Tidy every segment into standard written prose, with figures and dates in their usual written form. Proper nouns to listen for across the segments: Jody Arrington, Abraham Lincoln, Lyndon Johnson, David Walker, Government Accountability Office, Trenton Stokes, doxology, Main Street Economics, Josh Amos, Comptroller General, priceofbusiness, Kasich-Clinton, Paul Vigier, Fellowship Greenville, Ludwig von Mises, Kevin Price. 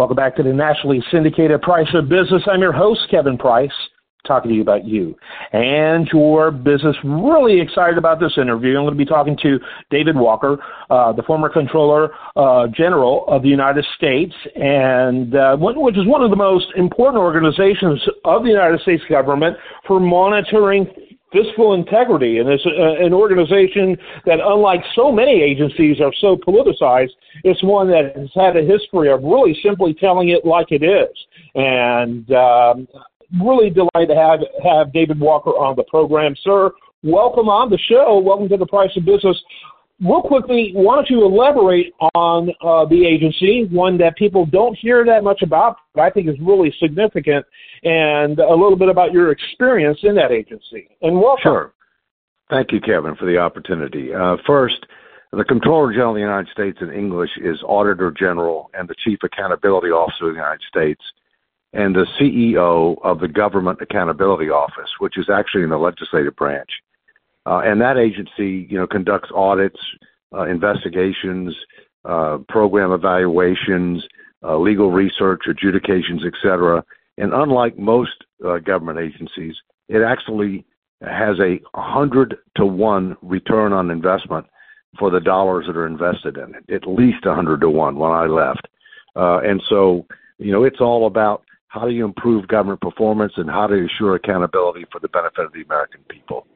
Welcome back to the nationally syndicated Price of Business. I'm your host, Kevin Price, talking to you about you and your business. Really excited about this interview. I'm going to be talking to David Walker, the former Comptroller General of the United States, and which is one of the most important organizations of the United States government for monitoring fiscal integrity. And it's an organization that, unlike so many agencies, are so politicized. It's one that has had a history of really simply telling it like it is. And really delighted to have David Walker on the program. Sir, welcome on the show. Welcome to the Price of Business. Real quickly, why don't you elaborate on the agency, one that people don't hear that much about, but I think is really significant, and a little bit about your experience in that agency. And welcome. Sure. Thank you, Kevin, for the opportunity. First, the Comptroller General of the United States in English is Auditor General and the Chief Accountability Officer of the United States, and the CEO of the Government Accountability Office, which is actually in the legislative branch. And that agency, conducts audits, investigations, program evaluations, legal research, adjudications, et cetera. And unlike most government agencies, it actually has a 100-to-1 return on investment for the dollars that are invested in it, at least 100-to-1 when I left. And so, it's all about how do you improve government performance and how to assure accountability for the benefit of the American people.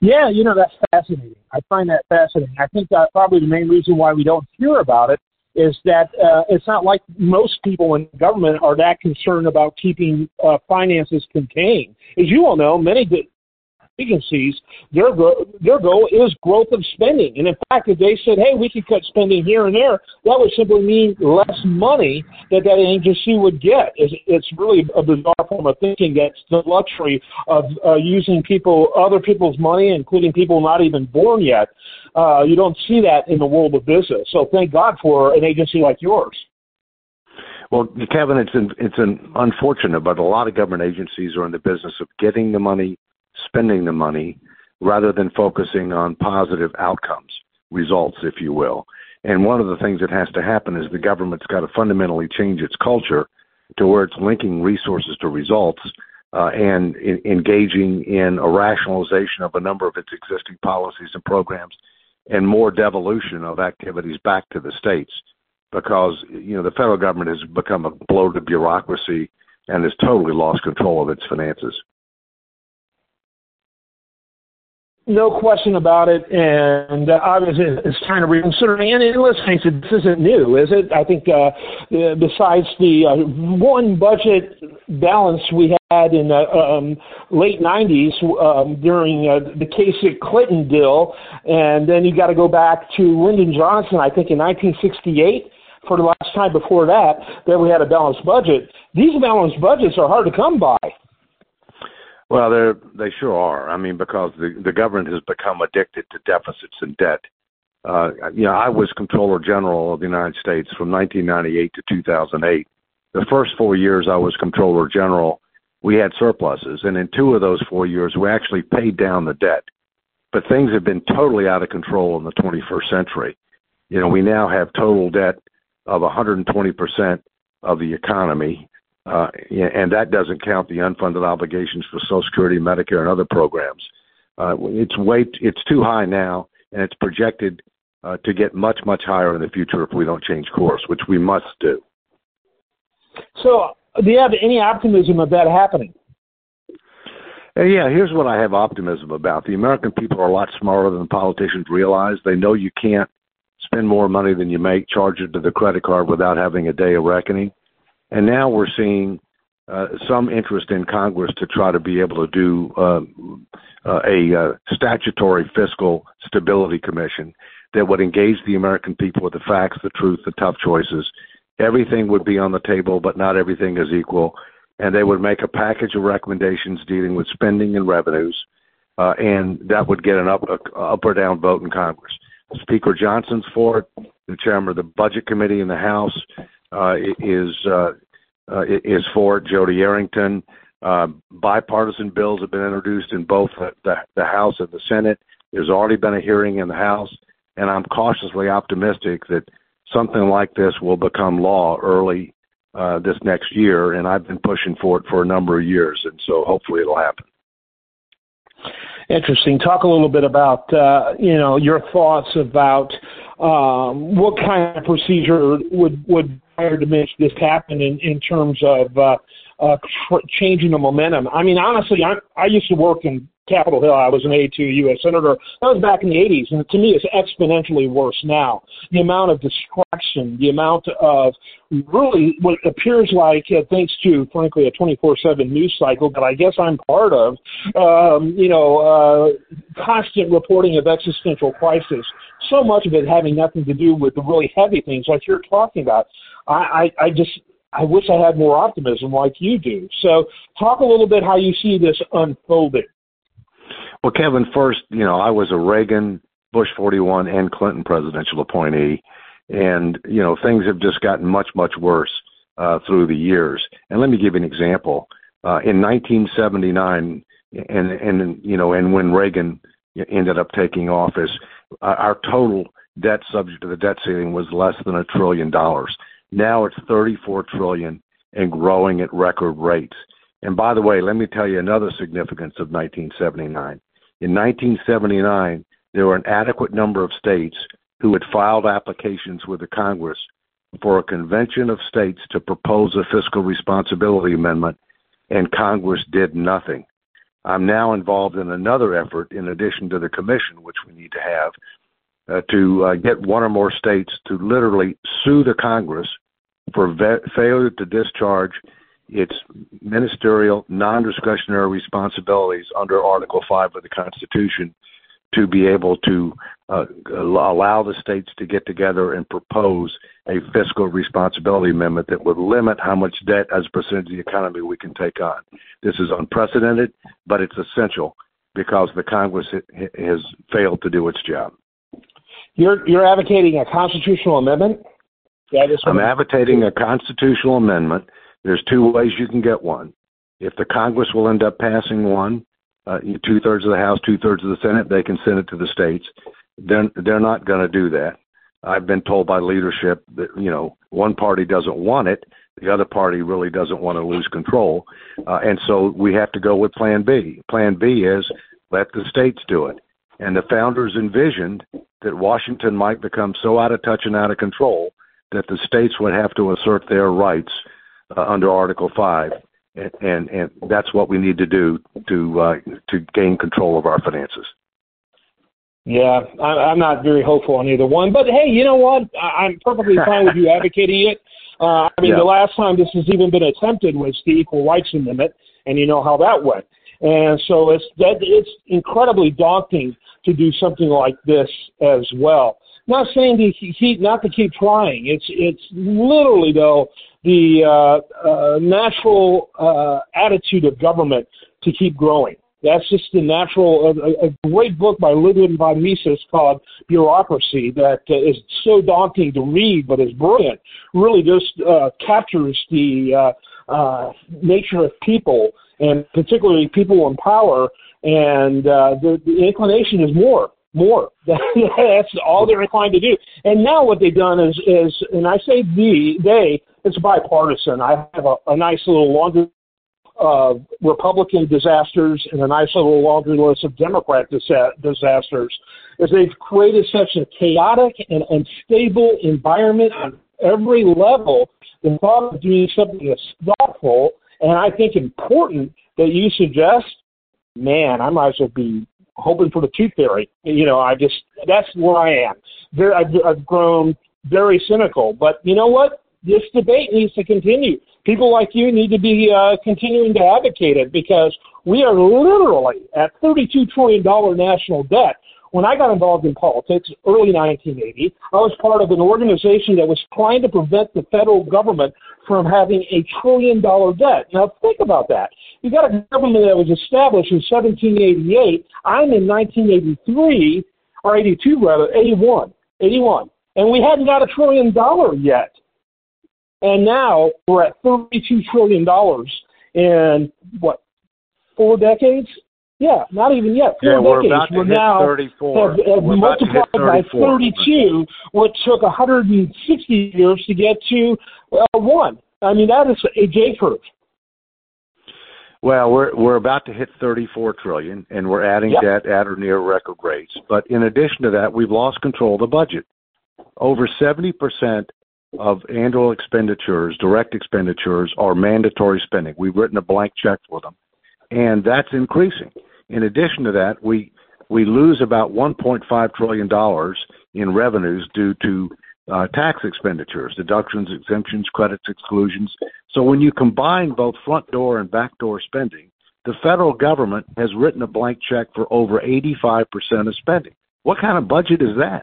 Yeah, that's fascinating. I find that fascinating. I think that probably the main reason why we don't hear about it is that it's not like most people in government are that concerned about keeping finances contained. As you all know, many agencies, their goal is growth of spending. And in fact, if they said, hey, we could cut spending here and there, that would simply mean less money that agency would get. It's really a bizarre form of thinking. That's the luxury of using other people's money, including people not even born yet. You don't see that in the world of business. So thank God for an agency like yours. Well, Kevin, it's unfortunate, but a lot of government agencies are in the business of getting the money, spending the money, rather than focusing on positive outcomes, results, if you will. And one of the things that has to happen is the government's got to fundamentally change its culture to where it's linking resources to results and engaging in a rationalization of a number of its existing policies and programs and more devolution of activities back to the states because, the federal government has become a bloated bureaucracy and has totally lost control of its finances. No question about it, and obviously it's time to reconsider. And listening to this isn't new, is it? I think besides the one budget balance we had in the late 90s during the Kasich-Clinton deal, and then you got to go back to Lyndon Johnson, I think in 1968, for the last time before that, we had a balanced budget. These balanced budgets are hard to come by. Well, they sure are. I mean, because the government has become addicted to deficits and debt. I was Comptroller General of the United States from 1998 to 2008. The first 4 years I was Comptroller General, we had surpluses. And in 2 of those 4 years, we actually paid down the debt. But things have been totally out of control in the 21st century. We now have total debt of 120% of the economy. And that doesn't count the unfunded obligations for Social Security, Medicare, and other programs. It's too high now, and it's projected to get much, much higher in the future if we don't change course, which we must do. So do you have any optimism of that happening? Yeah, here's what I have optimism about. The American people are a lot smarter than politicians realize. They know you can't spend more money than you make, charge it to the credit card without having a day of reckoning. And now we're seeing some interest in Congress to try to be able to do a statutory fiscal stability commission that would engage the American people with the facts, the truth, the tough choices. Everything would be on the table, but not everything is equal. And they would make a package of recommendations dealing with spending and revenues, and that would get an up or down vote in Congress. Speaker Johnson's for it, the chairman of the Budget Committee in the House, is for it. Jody Arrington. Bipartisan bills have been introduced in both the House and the Senate. There's already been a hearing in the House, and I'm cautiously optimistic that something like this will become law early this next year, and I've been pushing for it for a number of years, and so hopefully it'll happen. Interesting. Talk a little bit about, your thoughts about what kind of procedure would require to make this happen in terms of changing the momentum. I mean, honestly, I used to work in Capitol Hill. I was an A2 U.S. Senator. That was back in the 80s, and to me it's exponentially worse now. The amount of distraction, the amount of really what appears like, thanks to, frankly, a 24/7 news cycle that I guess I'm part of, constant reporting of existential crisis, so much of it having nothing to do with the really heavy things like you're talking about. I wish I had more optimism like you do. So talk a little bit how you see this unfolding. Well, Kevin, first, I was a Reagan, Bush 41, and Clinton presidential appointee, and, things have just gotten much, much worse through the years. And let me give you an example. In 1979, and when Reagan ended up taking office, our total debt subject to the debt ceiling was less than $1 trillion. Now it's $34 trillion and growing at record rates. And by the way, let me tell you another significance of 1979. In 1979, there were an adequate number of states who had filed applications with the Congress for a convention of states to propose a fiscal responsibility amendment, and Congress did nothing. I'm now involved in another effort, in addition to the commission, which we need to have, to get one or more states to literally sue the Congress for failure to discharge its ministerial, non-discretionary responsibilities under Article 5 of the Constitution, to be able to allow the states to get together and propose a fiscal responsibility amendment that would limit how much debt as a percentage of the economy we can take on. This is unprecedented, but it's essential because the Congress has failed to do its job. You're advocating a constitutional amendment? Yeah, I'm advocating a constitutional amendment. There's two ways you can get one. If the Congress will end up passing one, 2/3 of the House, 2/3 of the Senate, they can send it to the states. They're not going to do that. I've been told by leadership that, one party doesn't want it. The other party really doesn't want to lose control. And so we have to go with plan B. Plan B is let the states do it. And the founders envisioned that Washington might become so out of touch and out of control that the states would have to assert their rights under Article 5, and that's what we need to do to gain control of our finances. Yeah, I'm not very hopeful on either one, but hey, you know what? I'm perfectly fine with you advocating it. The last time this has even been attempted was the Equal Rights Amendment, and you know how that went. And so it's incredibly daunting to do something like this as well. Not saying to keep trying. It's literally, though, the natural attitude of government to keep growing. That's just the natural. A great book by Ludwig von Mises called Bureaucracy that is so daunting to read, but is brilliant. Really, just captures the nature of people, and particularly people in power, and the inclination is more. That's all they're inclined to do. And now what they've done is, and I say they, it's bipartisan. I have a nice little laundry list of Republican disasters and a nice little laundry list of Democrat disasters, is they've created such a chaotic and unstable environment on every level. The thought of doing something that's thoughtful and I think important that you suggest, man, I might as well be hoping for the tooth fairy. That's where I am. I've grown very cynical. But you know what? This debate needs to continue. People like you need to be continuing to advocate it, because we are literally at $32 trillion national debt. When I got involved in politics, early 1980, I was part of an organization that was trying to prevent the federal government from having $1 trillion debt. Now, think about that. You got a government that was established in 1788. I'm in 1983, or 82 rather, 81. And we hadn't got $1 trillion yet. And now we're at $32 trillion in, 4 decades? Yeah, not even yet. Yeah, we're about to hit 34. We're multiplied by 32, which took 160 years to get to 1. I mean, that is a J curve. Well, we're about to hit $34 trillion, and we're adding debt at or near record rates. But in addition to that, we've lost control of the budget. Over 70% of annual expenditures, direct expenditures, are mandatory spending. We've written a blank check for them, and that's increasing. In addition to that, we lose about $1.5 trillion in revenues due to tax expenditures, deductions, exemptions, credits, exclusions. So when you combine both front door and back door spending, the federal government has written a blank check for over 85% of spending. What kind of budget is that?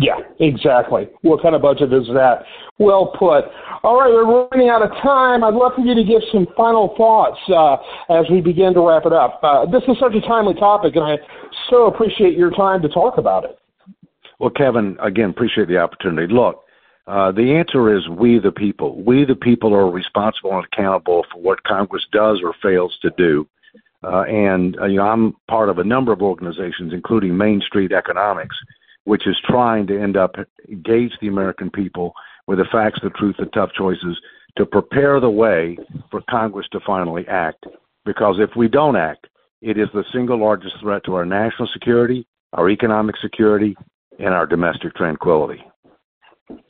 Yeah, exactly. What kind of budget is that? Well put. All right, we're running out of time. I'd love for you to give some final thoughts as we begin to wrap it up. This is such a timely topic, and I so appreciate your time to talk about it. Well, Kevin, again, appreciate the opportunity. Look, the answer is we the people. We the people are responsible and accountable for what Congress does or fails to do. You know, I'm part of a number of organizations, including Main Street Economics, which is trying to engage the American people with the facts, the truth, the tough choices to prepare the way for Congress to finally act. Because if we don't act, it is the single largest threat to our national security, our economic security, and our domestic tranquility.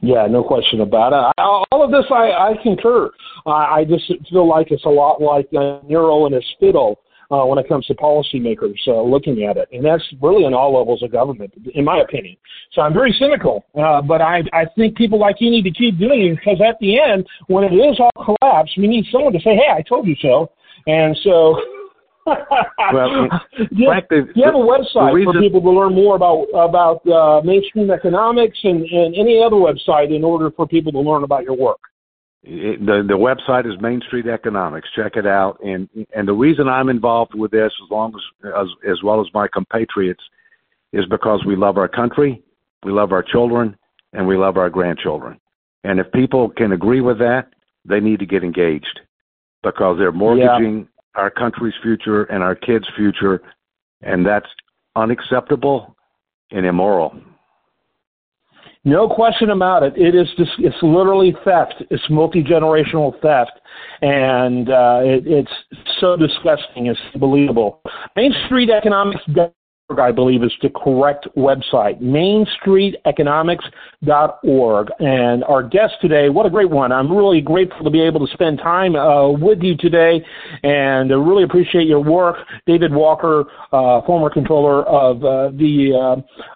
Yeah, no question about it. All of this, I concur. I just feel like it's a lot like a Nero in a spittle when it comes to policymakers looking at it. And that's really on all levels of government, in my opinion. So I'm very cynical, but I think people like you need to keep doing it, because at the end, when it is all collapsed, we need someone to say, hey, I told you so. And so... Well, do you have a website for people to learn more about mainstream economics and any other website in order for people to learn about your work? The website is Main Street Economics. Check it out. And the reason I'm involved with this, as well as my compatriots, is because we love our country, we love our children, and we love our grandchildren. And if people can agree with that, they need to get engaged, because they're mortgaging our country's future and our kids' future, and that's unacceptable and immoral. No question about it. It is just, it's literally theft. It's multi-generational theft, and it's so disgusting. It's unbelievable. MainStreetEconomics.org, I believe, is the correct website. MainStreetEconomics.org. And our guest today, what a great one. I'm really grateful to be able to spend time with you today, and I really appreciate your work. David Walker, former controller of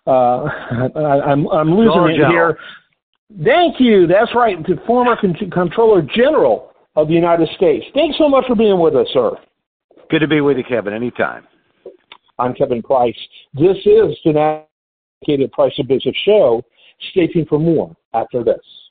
I'm losing it here. Thank you. That's right, the former Comptroller General of the United States. Thanks so much for being with us, sir. Good to be with you, Kevin, anytime. I'm Kevin Price. This is the Price of Business show. Stay tuned for more after this.